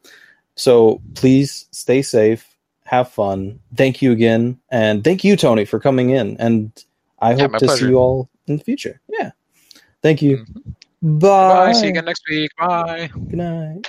So please stay safe. Have fun. Thank you again. And thank you, Tony, for coming in. And I hope to see you all in the future. Yeah. Thank you. Mm-hmm. Bye. See you again next week. Bye. Good night.